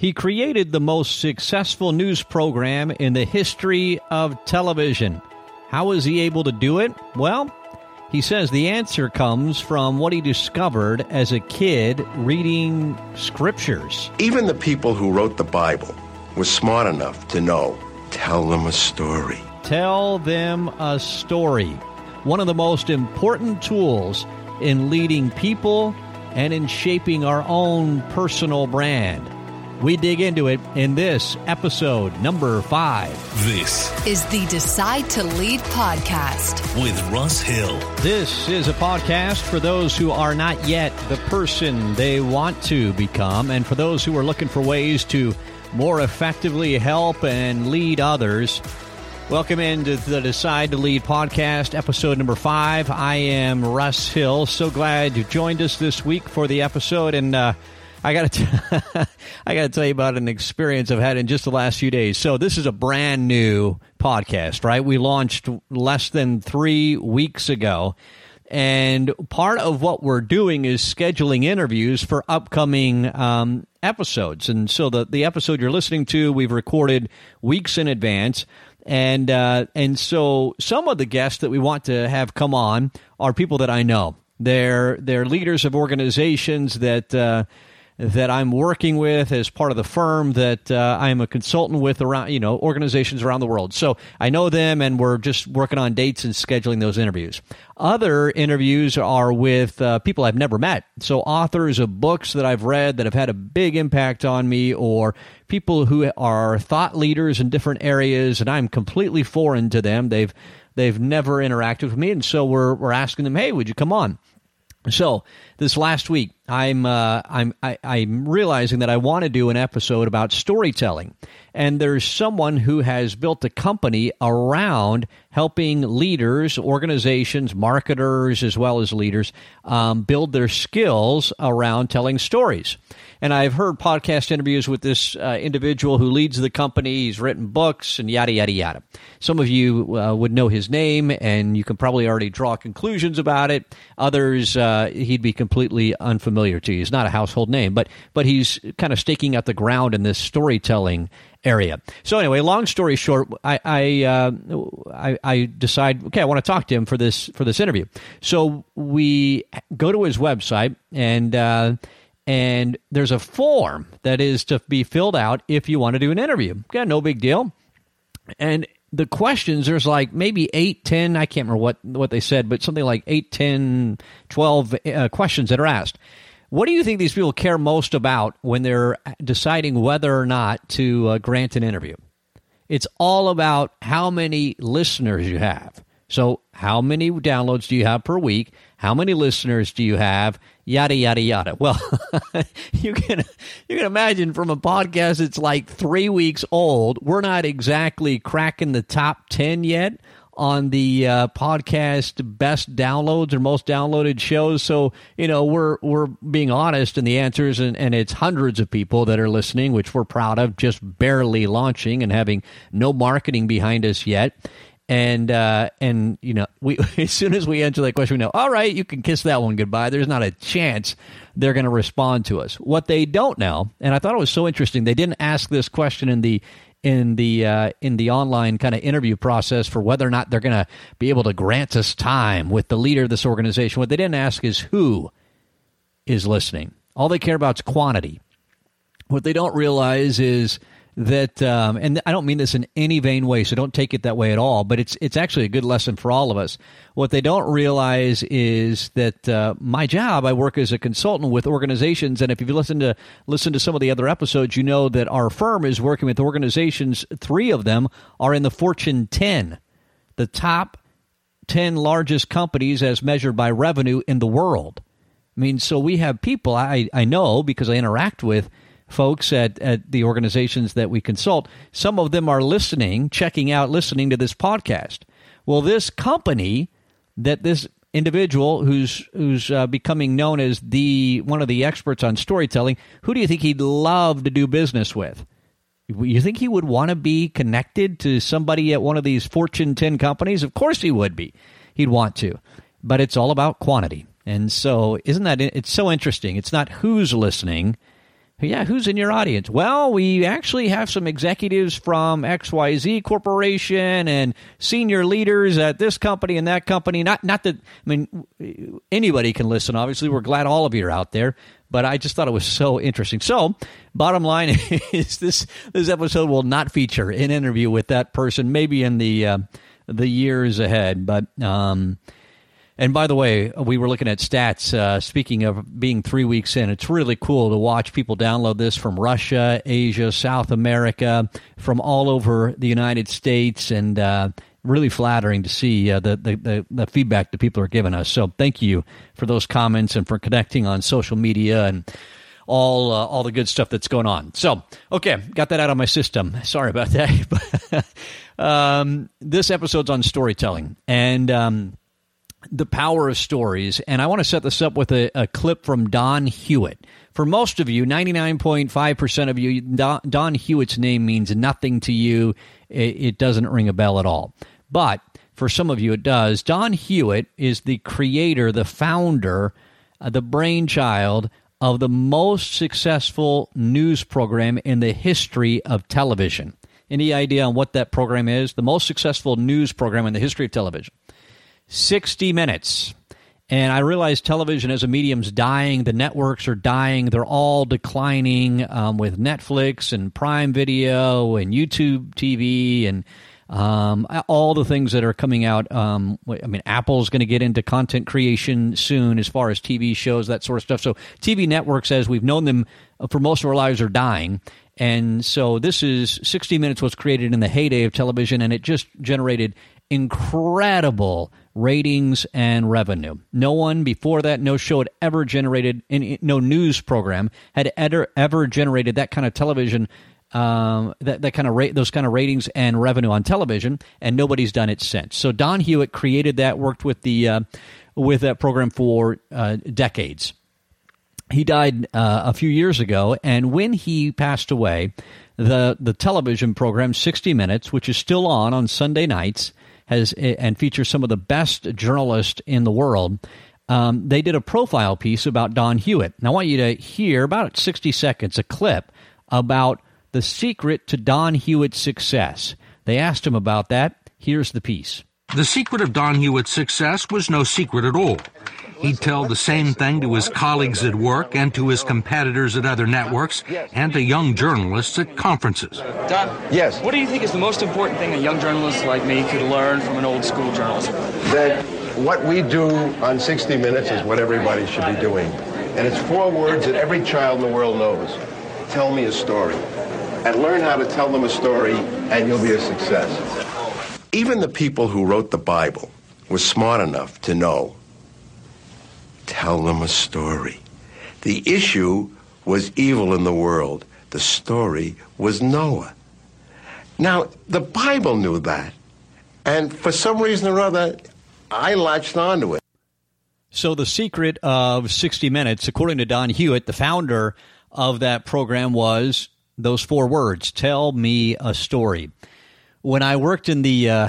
He created the most successful news program in the history of television. How was he able to do it? Well, he says the answer comes from what he discovered as a kid reading scriptures. Even the people who wrote the Bible were smart enough to know, tell them a story. Tell them a story. One of the most important tools in leading people and in shaping our own personal brand. We dig into it in this episode number 5. This is the Decide to Lead podcast with Russ Hill. This is a podcast for those who are not yet the person they want to become, and for those who are looking for ways to more effectively help and lead others. Welcome into the Decide to Lead podcast, episode number 5. I am Russ Hill. So glad you joined us this week for the episode, and I got to tell you about an experience I've had in just the last few days. So this is a brand new podcast, right? We launched less than 3 weeks ago, and part of what we're doing is scheduling interviews for upcoming episodes. And so the episode you're listening to, we've recorded weeks in advance. And so some of the guests that we want to have come on are people that I know. They're leaders of organizations that I'm working with as part of the firm that I'm a consultant with around, organizations around the world. So I know them, and we're just working on dates and scheduling those interviews. Other interviews are with people I've never met. So authors of books that I've read that have had a big impact on me, or people who are thought leaders in different areas, and I'm completely foreign to them. They've never interacted with me, and so we're asking them, hey, would you come on? So this last week, I'm realizing that I want to do an episode about storytelling, and there's someone who has built a company around helping leaders, organizations, marketers, as well as leaders, build their skills around telling stories. And I've heard podcast interviews with this individual who leads the company. He's written books and yada, yada, yada. Some of you would know his name, and you can probably already draw conclusions about it. Others, he'd be completely unfamiliar to you. He's not a household name, but he's kind of staking out the ground in this storytelling area. So anyway, long story short, I decide, okay, I want to talk to him for this interview. So we go to his website, and there's a form that is to be filled out if you want to do an interview. Okay, no big deal. And the questions, there's like maybe 8, 10, I can't remember what they said, but something like 8, 10, 12 questions that are asked. What do you think these people care most about when they're deciding whether or not to grant an interview? It's all about how many listeners you have. So how many downloads do you have per week? How many listeners do you have? Yada, yada, yada. Well, you can imagine from a podcast that's like 3 weeks old, we're not exactly cracking the top 10 yet on the podcast best downloads or most downloaded shows. So, we're being honest in the answers, and it's hundreds of people that are listening, which we're proud of, just barely launching and having no marketing behind us yet. And we, as soon as we answer that question, we know, all right, you can kiss that one goodbye. There's not a chance they're going to respond to us. What they don't know, and I thought it was so interesting, they didn't ask this question in the online kind of interview process for whether or not they're going to be able to grant us time with the leader of this organization. What they didn't ask is who is listening. All they care about is quantity. What they don't realize is that, and I don't mean this in any vain way, so don't take it that way at all, but it's actually a good lesson for all of us. What they don't realize is that my job, I work as a consultant with organizations, and if you've listened to some of the other episodes, you know that our firm is working with organizations. 3 of them are in the Fortune 10, the top 10 largest companies as measured by revenue in the world. I mean, so we have people I know because I interact with folks at the organizations that we consult. Some of them are listening to this podcast. Well, this company that this individual who's becoming known as one of the experts on storytelling, who do you think he'd love to do business with? You think he would want to be connected to somebody at one of these Fortune 10 companies? Of course he would be. He'd want to. But it's all about quantity. And so it's so interesting. It's not who's listening. Yeah, who's in your audience? Well, we actually have some executives from XYZ Corporation and senior leaders at this company and that company. Not that, I mean, anybody can listen, obviously. We're glad all of you are out there, but I just thought it was so interesting. So, bottom line is this episode will not feature an interview with that person, maybe in the years ahead, but... And by the way, we were looking at stats. Speaking of being 3 weeks in, it's really cool to watch people download this from Russia, Asia, South America, from all over the United States, and really flattering to see the feedback that people are giving us. So thank you for those comments and for connecting on social media and all the good stuff that's going on. So, okay, got that out of my system. Sorry about that. This episode's on storytelling and... the power of stories, and I want to set this up with a clip from Don Hewitt. For most of you, 99.5% of you, Don Hewitt's name means nothing to you. It doesn't ring a bell at all. But for some of you, it does. Don Hewitt is the creator, the founder, the brainchild of the most successful news program in the history of television. Any idea on what that program is? The most successful news program in the history of television. 60 Minutes. And I realize television as a medium's dying. The networks are dying. They're all declining with Netflix and Prime Video and YouTube TV and all the things that are coming out. I mean, Apple's going to get into content creation soon as far as TV shows, that sort of stuff. So TV networks, as we've known them for most of our lives, are dying. And so this is 60 Minutes was created in the heyday of television, and it just generated incredible ratings and revenue. No one before that, no show had ever generated, no news program had ever generated that kind of television, those kind of ratings and revenue on television, and nobody's done it since. So Don Hewitt created that, worked with with that program for decades. He died a few years ago, and when he passed away, the television program 60 Minutes, which is still on Sunday nights, and features some of the best journalists in the world. They did a profile piece about Don Hewitt. And I want you to hear about 60 seconds, a clip about the secret to Don Hewitt's success. They asked him about that. Here's the piece. The secret of Don Hewitt's success was no secret at all. He'd tell the same thing to his colleagues at work and to his competitors at other networks and to young journalists at conferences. Don, yes. What do you think is the most important thing a young journalist like me could learn from an old school journalist? That what we do on 60 Minutes is what everybody should be doing. And it's four words that every child in the world knows. Tell me a story. And learn how to tell them a story and you'll be a success. Even the people who wrote the Bible were smart enough to know. Tell them a story. The issue was evil in the world. The story was Noah. Now, the Bible knew that. And for some reason or other, I latched onto it. So the secret of 60 Minutes, according to Don Hewitt, the founder of that program, was those four words, tell me a story. When I worked in the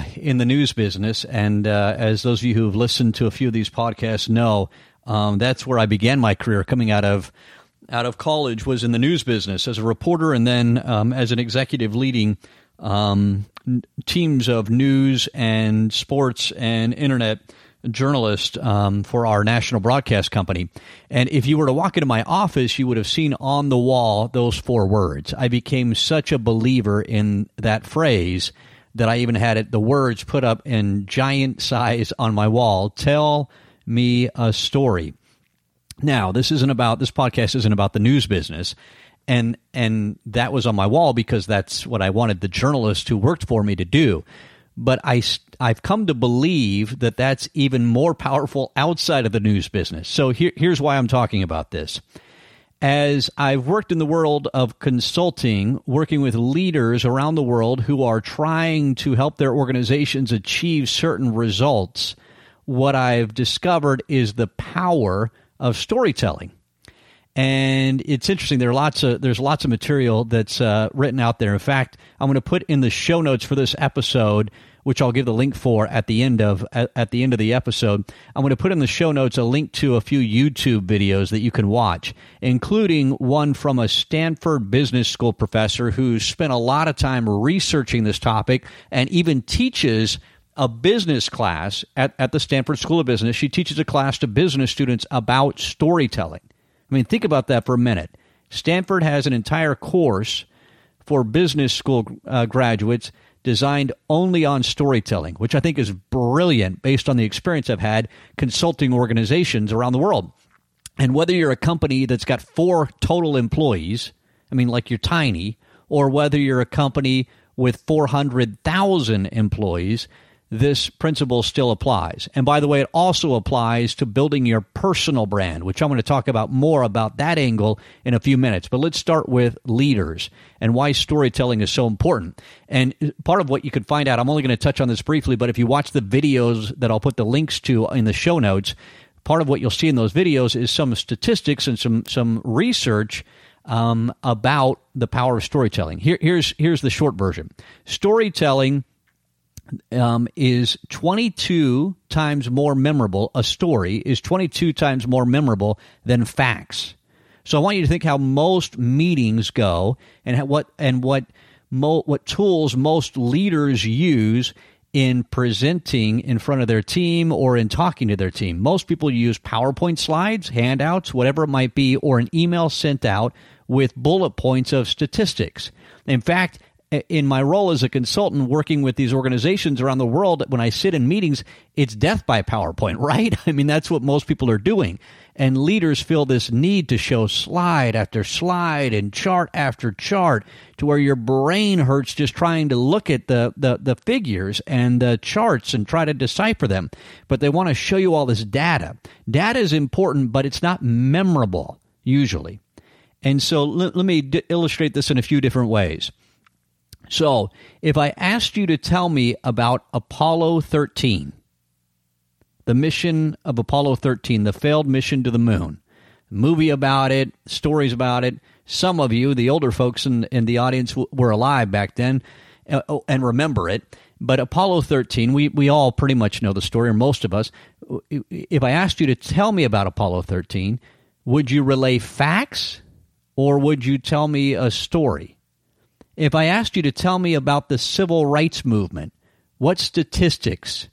news business, and as those of you who have listened to a few of these podcasts know, that's where I began my career coming out of college, was in the news business as a reporter and then as an executive leading teams of news and sports and internet journalists for our national broadcast company. And if you were to walk into my office, you would have seen on the wall those four words. I became such a believer in that phrase that I even had the words put up in giant size on my wall, tell me a story. Now, this podcast isn't about the news business, and that was on my wall because that's what I wanted the journalist who worked for me to do. But I've come to believe that that's even more powerful outside of the news business. So here's why I'm talking about this. As I've worked in the world of consulting, working with leaders around the world who are trying to help their organizations achieve certain results, what I've discovered is the power of storytelling. And it's interesting. There's lots of material that's written out there. In fact, I'm going to put in the show notes for this episode, which I'll give the link for at the end of the episode. I'm going to put in the show notes a link to a few YouTube videos that you can watch, including one from a Stanford Business School professor who spent a lot of time researching this topic and even teaches a business class at the Stanford School of Business. She teaches a class to business students about storytelling. I mean, think about that for a minute. Stanford has an entire course for business school graduates designed only on storytelling, which I think is brilliant based on the experience I've had consulting organizations around the world. And whether you're a company that's got 4 total employees, I mean, like you're tiny, or whether you're a company with 400,000 employees, this principle still applies. And by the way, it also applies to building your personal brand, which I'm going to talk about more about that angle in a few minutes. But let's start with leaders and why storytelling is so important. And part of what you can find out, I'm only going to touch on this briefly, but if you watch the videos that I'll put the links to in the show notes, part of what you'll see in those videos is some statistics and some research about the power of storytelling. Here's the short version. Storytelling is 22 times more memorable than facts. So I want you to think how most meetings go and what tools most leaders use in presenting in front of their team or in talking to their team. Most people use PowerPoint slides, handouts, whatever it might be, or an email sent out with bullet points of statistics. In fact, in my role as a consultant working with these organizations around the world, when I sit in meetings, it's death by PowerPoint, right? I mean, that's what most people are doing. And leaders feel this need to show slide after slide and chart after chart to where your brain hurts just trying to look at the figures and the charts and try to decipher them. But they want to show you all this data. Data is important, but it's not memorable, usually. And so let me illustrate this in a few different ways. So if I asked you to tell me about Apollo 13, the mission of Apollo 13, the failed mission to the moon, movie about it, stories about it. Some of you, the older folks in the audience, were alive back then and remember it. But Apollo 13, we all pretty much know the story, or most of us. If I asked you to tell me about Apollo 13, would you relay facts or would you tell me a story? If I asked you to tell me about the civil rights movement, what statistics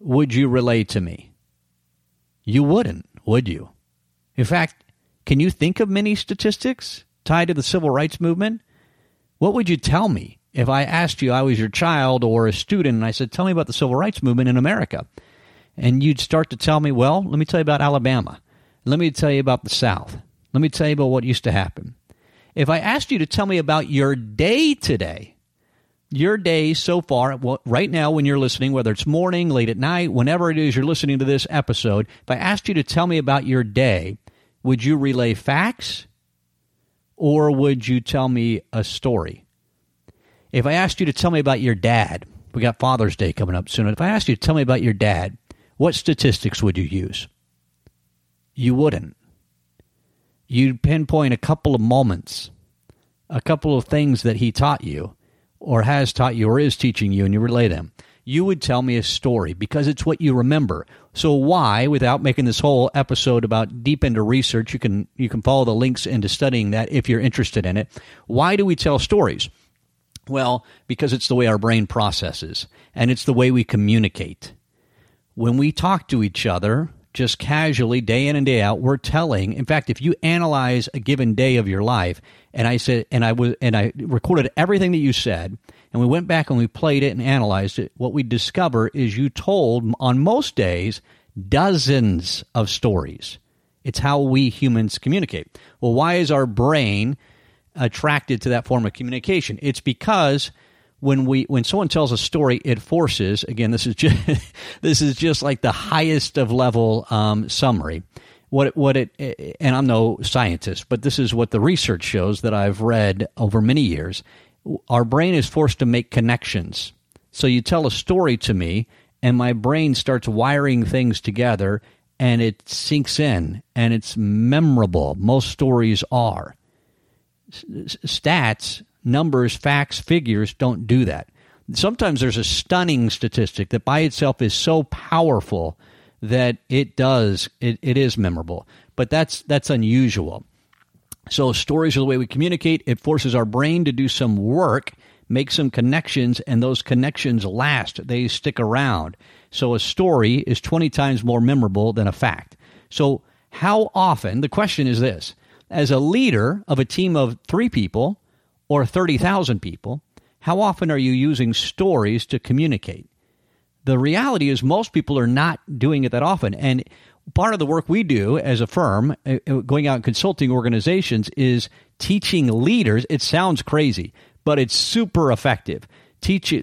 would you relay to me? You wouldn't, would you? In fact, can you think of many statistics tied to the civil rights movement? What would you tell me if I asked you, I was your child or a student, and I said, tell me about the civil rights movement in America? And you'd start to tell me, well, let me tell you about Alabama. Let me tell you about the South. Let me tell you about what used to happen. If I asked you to tell me about your day today, your day so far, right now when you're listening, whether it's morning, late at night, whenever it is you're listening to this episode, if I asked you to tell me about your day, would you relay facts or would you tell me a story? If I asked you to tell me about your dad, we got Father's Day coming up soon. If I asked you to tell me about your dad, what statistics would you use? You wouldn't. You'd pinpoint a couple of moments, a couple of things that he taught you or has taught you or is teaching you, and you relay them. You would tell me a story because it's what you remember. So why, without making this whole episode about deep into research, you can follow the links into studying that if you're interested in it. Why do we tell stories? Well, because it's the way our brain processes, and it's the way we communicate. When we talk to each other, just casually, day in and day out, we're telling. In fact, if you analyze a given day of your life, and I said, and I recorded everything that you said, and we went back and we played it and analyzed it, what we discover is you told, on most days, dozens of stories. It's how we humans communicate. Well, why is our brain attracted to that form of communication? It's because when someone tells a story, it forces, again, this is just like the highest of level summary. And I'm no scientist, but this is what the research shows that I've read over many years. Our brain is forced to make connections. So you tell a story to me, and my brain starts wiring things together, and it sinks in, and it's memorable. Most stories are. Stats, numbers, facts, figures don't do that. Sometimes there's a stunning statistic that by itself is so powerful that it is memorable. But that's unusual. So stories are the way we communicate. It forces our brain to do some work, make some connections, and those connections last. They stick around. So a story is 20 times more memorable than a fact. So how often, the question is this, as a leader of a team of 3 people or 30,000 people, how often are you using stories to communicate? The reality is most people are not doing it that often. And part of the work we do as a firm, going out and consulting organizations, is teaching leaders. It sounds crazy, but it's super effective.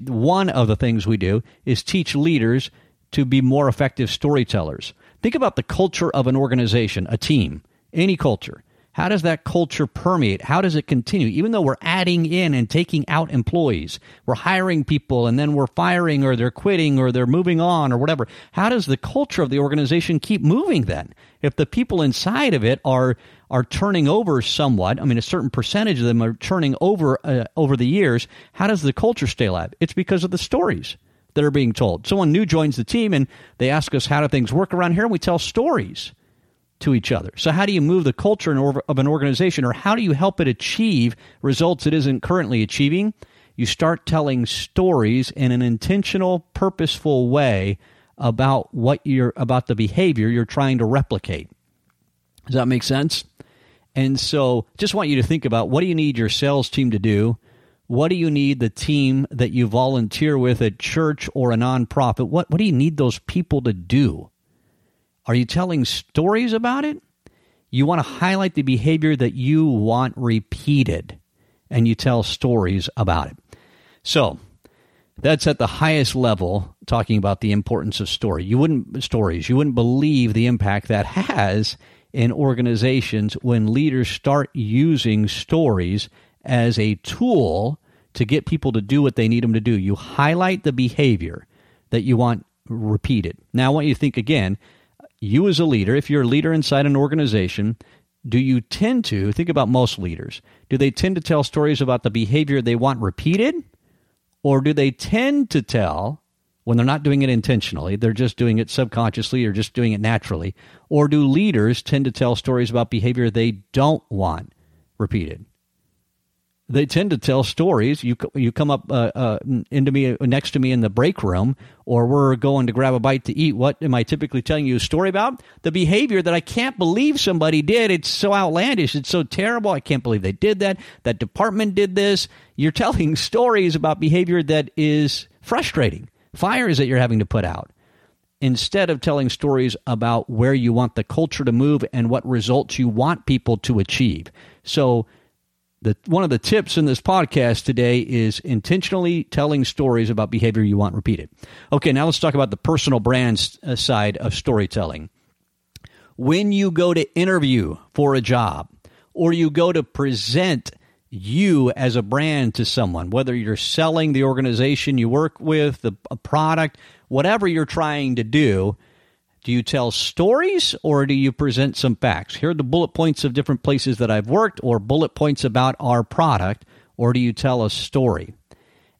One of the things we do is teach leaders to be more effective storytellers. Think about the culture of an organization, a team, any culture. How does that culture permeate? How does it continue? Even though we're adding in and taking out employees, we're hiring people and then we're firing or they're quitting or they're moving on or whatever, how does the culture of the organization keep moving then? If the people inside of it are turning over somewhat, I mean, a certain percentage of them are turning over over the years, how does the culture stay alive? It's because of the stories that are being told. Someone new joins the team and they ask us, how do things work around here? And we tell stories to each other. So how do you move the culture of an organization, or how do you help it achieve results it isn't currently achieving? You start telling stories in an intentional, purposeful way about about the behavior you're trying to replicate. Does that make sense? And so just want you to think about, what do you need your sales team to do? What do you need the team that you volunteer with at church or a nonprofit? What do you need those people to do? Are you telling stories about it? You want to highlight the behavior that you want repeated, and you tell stories about it. So that's at the highest level, talking about the importance of stories. You wouldn't believe the impact that has in organizations when leaders start using stories as a tool to get people to do what they need them to do. You highlight the behavior that you want repeated. Now, I want you to think again. You as a leader, if you're a leader inside an organization, do you tend to, think about most leaders, do they tend to tell stories about the behavior they want repeated? Or do they tend to tell, when they're not doing it intentionally, they're just doing it subconsciously or just doing it naturally, or do leaders tend to tell stories about behavior they don't want repeated? They tend to tell stories. You come up into me, next to me in the break room, or we're going to grab a bite to eat. What am I typically telling you a story about? The behavior that I can't believe somebody did. It's so outlandish. It's so terrible. I can't believe they did that. That department did this. You're telling stories about behavior that is frustrating, fires that you're having to put out, instead of telling stories about where you want the culture to move and what results you want people to achieve. So one of the tips in this podcast today is intentionally telling stories about behavior you want repeated. Okay, now let's talk about the personal brand side of storytelling. When you go to interview for a job, or you go to present you as a brand to someone, whether you're selling the organization you work with, a product, whatever you're trying to do, do you tell stories or do you present some facts? Here are the bullet points of different places that I've worked, or bullet points about our product, or do you tell a story?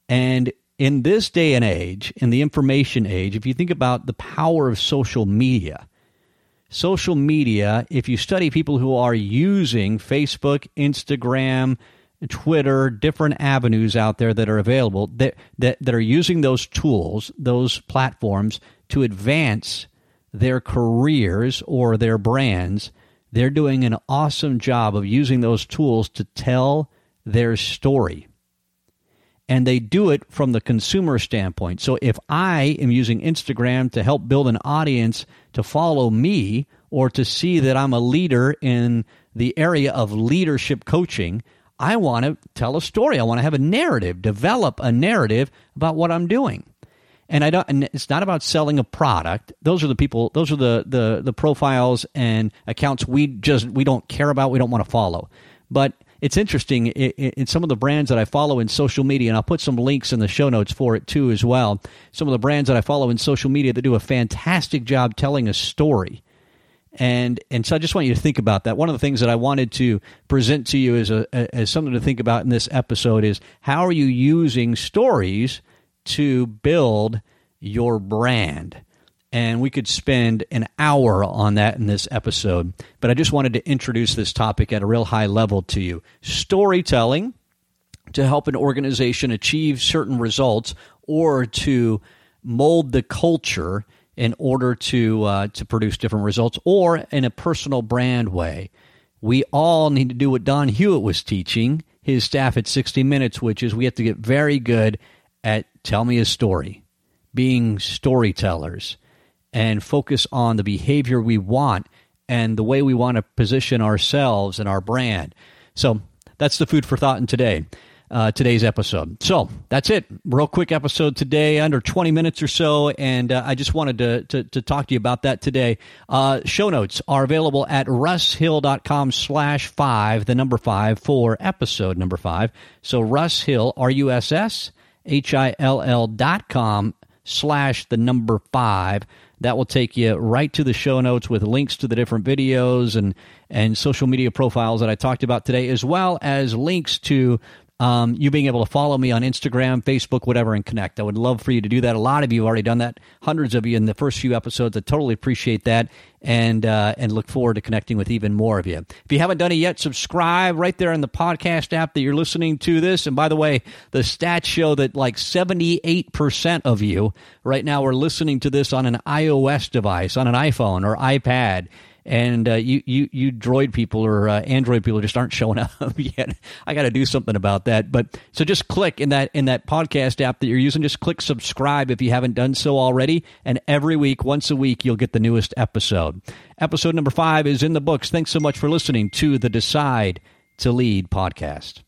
And in this day and age, in the information age, if you think about the power of social media, if you study people who are using Facebook, Instagram, Twitter, different avenues out there that are available, that are using those tools, those platforms to advance their careers or their brands, they're doing an awesome job of using those tools to tell their story. And they do it from the consumer standpoint. So if I am using Instagram to help build an audience to follow me, or to see that I'm a leader in the area of leadership coaching, I want to tell a story. I want to have a narrative, develop a narrative about what I'm doing. And it's not about selling a product. Those are the people. Those are the profiles and accounts we don't care about. We don't want to follow. But it's interesting in some of the brands that I follow in social media, and I'll put some links in the show notes for it too as well. Some of the brands that I follow in social media that do a fantastic job telling a story. And so I just want you to think about that. One of the things that I wanted to present to you as something to think about in this episode is, how are you using stories to build your brand? And we could spend an hour on that in this episode, but I just wanted to introduce this topic at a real high level to you. Storytelling to help an organization achieve certain results or to mold the culture in order to produce different results, or in a personal brand way. We all need to do what Don Hewitt was teaching his staff at 60 Minutes, which is we have to get very good at tell me a story, being storytellers, and focus on the behavior we want and the way we want to position ourselves and our brand. So that's the food for thought in today's episode. So that's it. Real quick episode today, under 20 minutes or so, and I just wanted to talk to you about that today. Show notes are available at russhill.com/5, the number 5, for episode number 5. So Russ Hill, russhill.com/5. That will take you right to the show notes with links to the different videos and social media profiles that I talked about today, as well as links to you being able to follow me on Instagram, Facebook, whatever, and connect. I would love for you to do that. A lot of you have already done that, hundreds of you in the first few episodes. I totally appreciate that, and look forward to connecting with even more of you. If you haven't done it yet, subscribe right there in the podcast app that you're listening to this. And by the way, the stats show that like 78% of you right now are listening to this on an iOS device, on an iPhone or iPad. And you droid people or Android people just aren't showing up yet. I got to do something about that. But so just click in that podcast app that you're using. Just click subscribe if you haven't done so already. And every week, once a week, you'll get the newest episode. Episode number 5 is in the books. Thanks so much for listening to the Decide to Lead podcast.